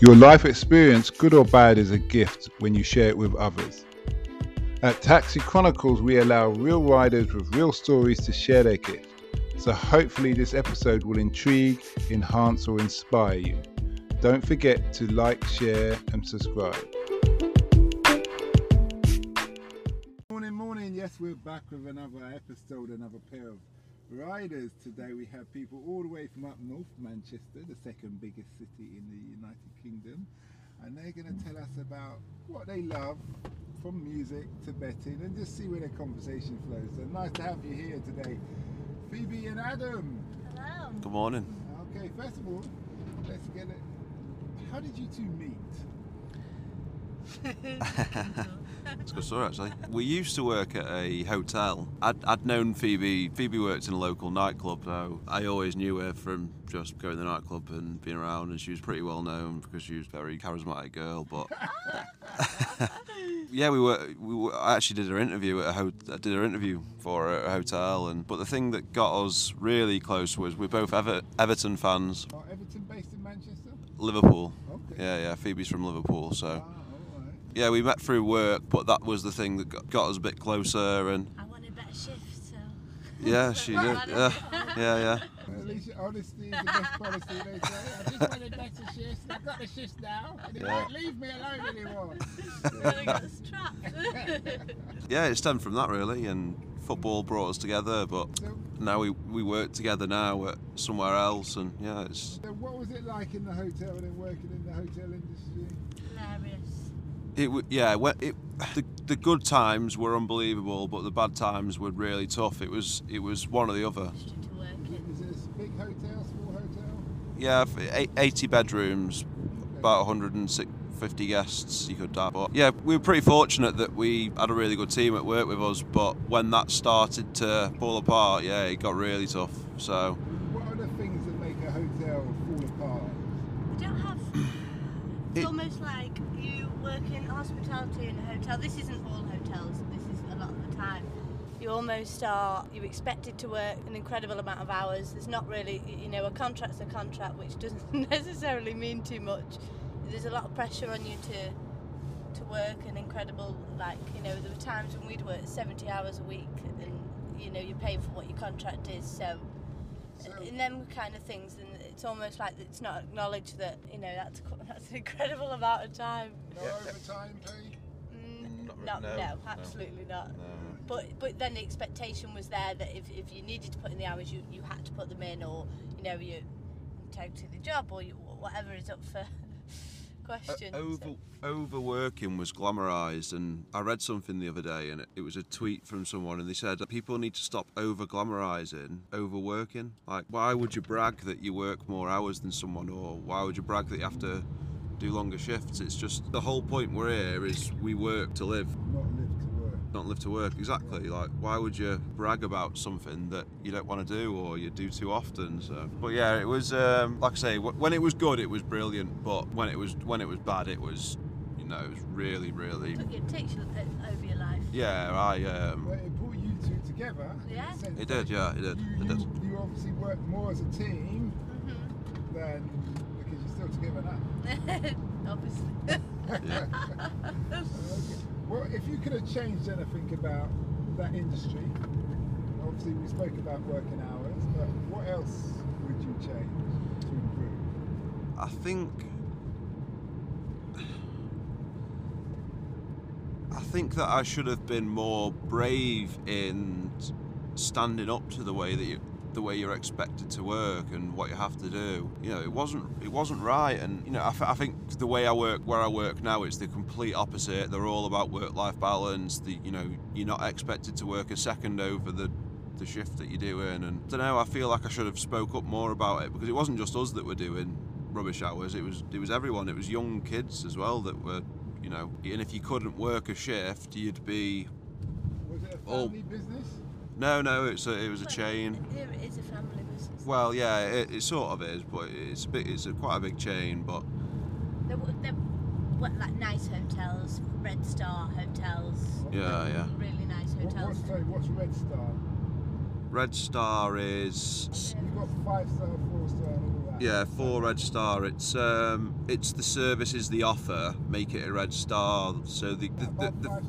Your life experience, good or bad, is a gift when you share it with others. At Taxi Chronicles, we allow real riders with real stories to share their gift. So hopefully this episode will intrigue, enhance or inspire you. Don't forget to like, share and subscribe. Morning. Yes, we're back with another episode, another pair of riders. Today we have people all the way from up north, Manchester, the second biggest city in the United Kingdom, and they're going to tell us about what they love, from music to betting, and just see where their conversation flows. So nice to have you here today, Phoebe and Adam. Hello. Good morning. Okay, first of all, let's get it. How did you two meet? It's a good story, actually. We used to work at a hotel. I'd known Phoebe. Phoebe worked in a local nightclub, so I always knew her from just going to the nightclub and being around, and she was pretty well known because she was a very charismatic girl, but... Yeah, I actually did her interview at a hotel, and but the thing that got us really close was we're both Everton fans. Are Everton based in Manchester? Liverpool. Okay. Yeah, Phoebe's from Liverpool, so... Yeah, we met through work, but that was the thing that got us a bit closer. And I wanted a better shift, so... Yeah, she did. Yeah. At least honesty is the best policy, they say. I just wanted better shifts, and I've got the shifts now, and it won't leave me alone anymore. Really got us trapped. Yeah, it stemmed from that, really, and football brought us together, but now we work together now at somewhere else, and yeah, it's... So what was it like in the hotel and working in the hotel industry? Hilarious. The good times were unbelievable, but the bad times were really tough. It was one or the other. Is this a big hotel, small hotel? Yeah, 80 bedrooms, about 150 guests you could have. But yeah, we were pretty fortunate that we had a really good team at work with us, but when that started to fall apart, yeah, it got really tough. So what are the things that make a hotel fall apart? We don't have... It's almost like... Work in hospitality in a hotel. This isn't all hotels, this is a lot of the time. You're expected to work an incredible amount of hours. There's not really, a contract's a contract, which doesn't necessarily mean too much. There's a lot of pressure on you to work an incredible, there were times when we'd work 70 hours a week and, you're paid for what your contract is, so in them kind of things, and it's almost like it's not acknowledged that that's an incredible amount of time. No overtime pay? No, absolutely not. No. But then the expectation was there that if you needed to put in the hours, you had to put them in, or you take to the job, or whatever is up for question. Overworking was glamorised, and I read something the other day, and it was a tweet from someone, and they said people need to stop over-glamorising overworking. Like, why would you brag that you work more hours than someone, or why would you brag that you have to do longer shifts? It's just the whole point we're here is we work to live. Not live to work. Not live to work, exactly. Yeah. Like, why would you brag about something that you don't want to do or you do too often? So, but yeah, it was like I say, when it was good, it was brilliant. But when it was bad, it was it was really, really. It takes you over your life. Yeah, Well, it brought you two together. Yeah. It did. Yeah, it did. It did. You obviously worked more as a team than. Still together now. Obviously. Yeah. Okay. Well, if you could have changed anything about that industry, obviously we spoke about working hours, but what else would you change to improve? I think that I should have been more brave in standing up to the way you're expected to work and what you have to do. It wasn't right, and I think the way I work, where I work now, it's the complete opposite. They're all about work-life balance. You're not expected to work a second over the shift that you're doing, and I don't know, I feel like I should have spoke up more about it, because it wasn't just us that were doing rubbish hours, it was everyone. It was young kids as well that were, and if you couldn't work a shift, you'd be... Was it a family business? No, it was a chain. It is a family business. Well, yeah, it sort of is, but it's quite a big chain. But they're like nice hotels, Red Star hotels. Yeah, really nice hotels. What's Red Star? Red star is... You've got 5 star, 4 star and all that. Yeah, 4 red star. It's the services they offer make it a red star. So the 5 star?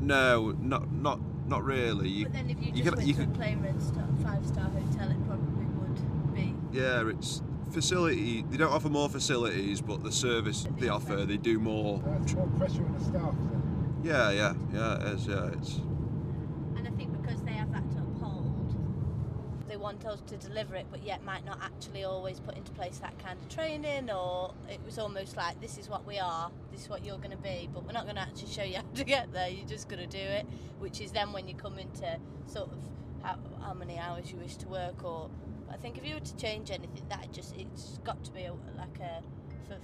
No, not really. But then if you just went to a plain red star, 5 star hotel, it probably would be. Yeah, it's facility. They don't offer more facilities, but the service they offer, they do more. There's more pressure on the staff then. Yeah, it is, And I think because they have that to uphold, they want us to deliver it, but yet might not actually always put into place that kind of training, or it was almost like, this is what we are, this is what you're going to be, but we're not going to actually show you how to get there, you're just going to do it, which is then when you come into sort of how many hours you wish to work, or... I think if you were to change anything, that just, it's got to be for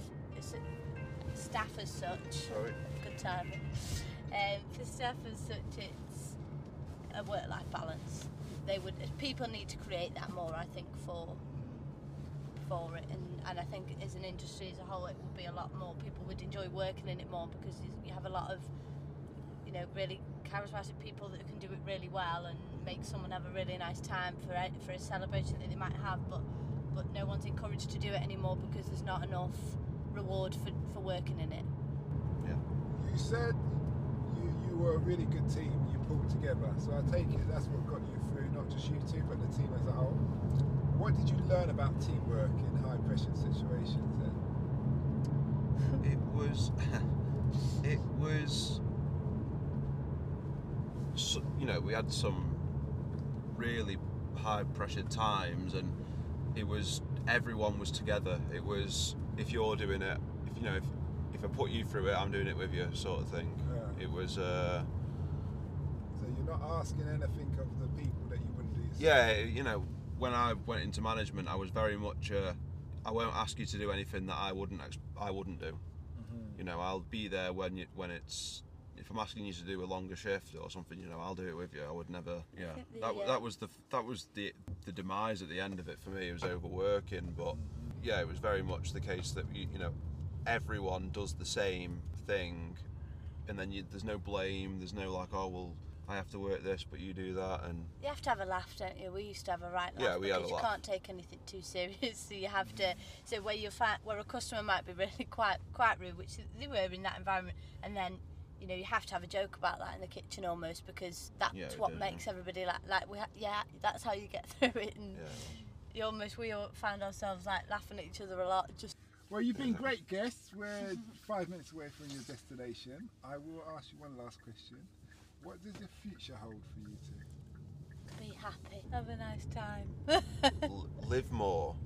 staff as such. Sorry. Good timing. For staff as such, it's a work-life balance. People need to create that more, I think, for it, and I think as an industry as a whole, it would be a lot more. People would enjoy working in it more because you have a lot of, you know, really charismatic people that can do it really well and make someone have a really nice time for a celebration that they might have, but no one's encouraged to do it anymore because there's not enough reward for working in it. Yeah. You said you were a really good team you pulled together, so I take it that's what got you through, not just you two but the team as a whole. What did you learn about teamwork in high pressure situations then? It was so, you know, we had some really high pressure times, and it was everyone was together. It was, if you're doing it, if I put you through it, I'm doing it with you, sort of thing. Yeah. It was. So you're not asking anything of the people that you wouldn't do yourself. Yeah, you know, when I went into management, I was very much. I won't ask you to do anything that I wouldn't do. Mm-hmm. You know, I'll be there when it's. If I'm asking you to do a longer shift or something, you know, I'll do it with you. I would never. Yeah. That was the demise at the end of it for me. It was overworking, but yeah, it was very much the case that you know, everyone does the same thing, and then there's no blame. There's no like, oh well, I have to work this, but you do that, and you have to have a laugh, don't you? We used to have a right laugh. Yeah, we had a laugh. Because you can't take anything too seriously. So you have to. So where a customer might be really quite rude, which they were in that environment, and then. You know, you have to have a joke about that in the kitchen almost, because that's what makes everybody like that's how you get through it, and we all found ourselves like laughing at each other a lot. Well, you've been great guests. We're 5 minutes away from your destination. I will ask you one last question. What does your future hold for you two? Be happy. Have a nice time. Live more.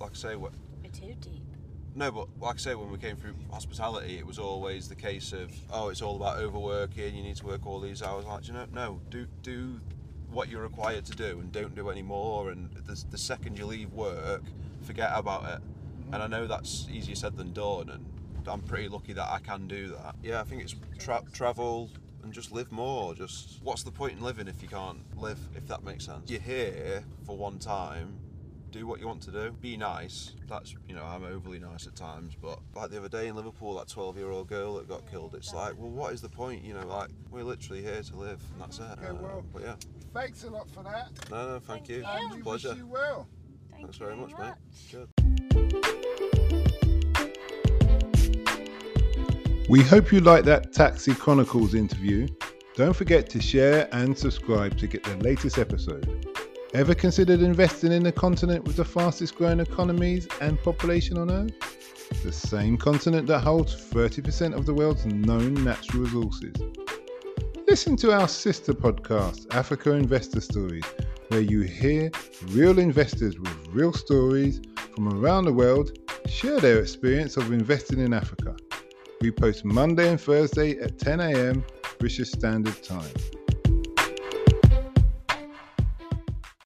Like I say, what? We're too deep. No, but like I say, when we came through hospitality, it was always the case of, oh, it's all about overworking, you need to work all these hours. Like, you know, no, do what you're required to do and don't do any more, and the second you leave work, forget about it. And I know that's easier said than done, and I'm pretty lucky that I can do that. Yeah, I think it's travel and just live more. Just what's the point in living if you can't live, if that makes sense? You're here for one time. Do what you want to do. Be nice. That's, you know, I'm overly nice at times, but like the other day in Liverpool, that 12-year-old girl that got killed, it's like, well, what is the point? You know, like, we're literally here to live, and that's it. Okay, well, but yeah. Thanks a lot for that. No, thank you. It's a pleasure. Wish you well. Thanks very much, mate. Good. We hope you like that Taxi Chronicles interview. Don't forget to share and subscribe to get the latest episode. Ever considered investing in a continent with the fastest growing economies and population on Earth? The same continent that holds 30% of the world's known natural resources. Listen to our sister podcast, Africa Investor Stories, where you hear real investors with real stories from around the world share their experience of investing in Africa. We post Monday and Thursday at 10 a.m. British Standard Time.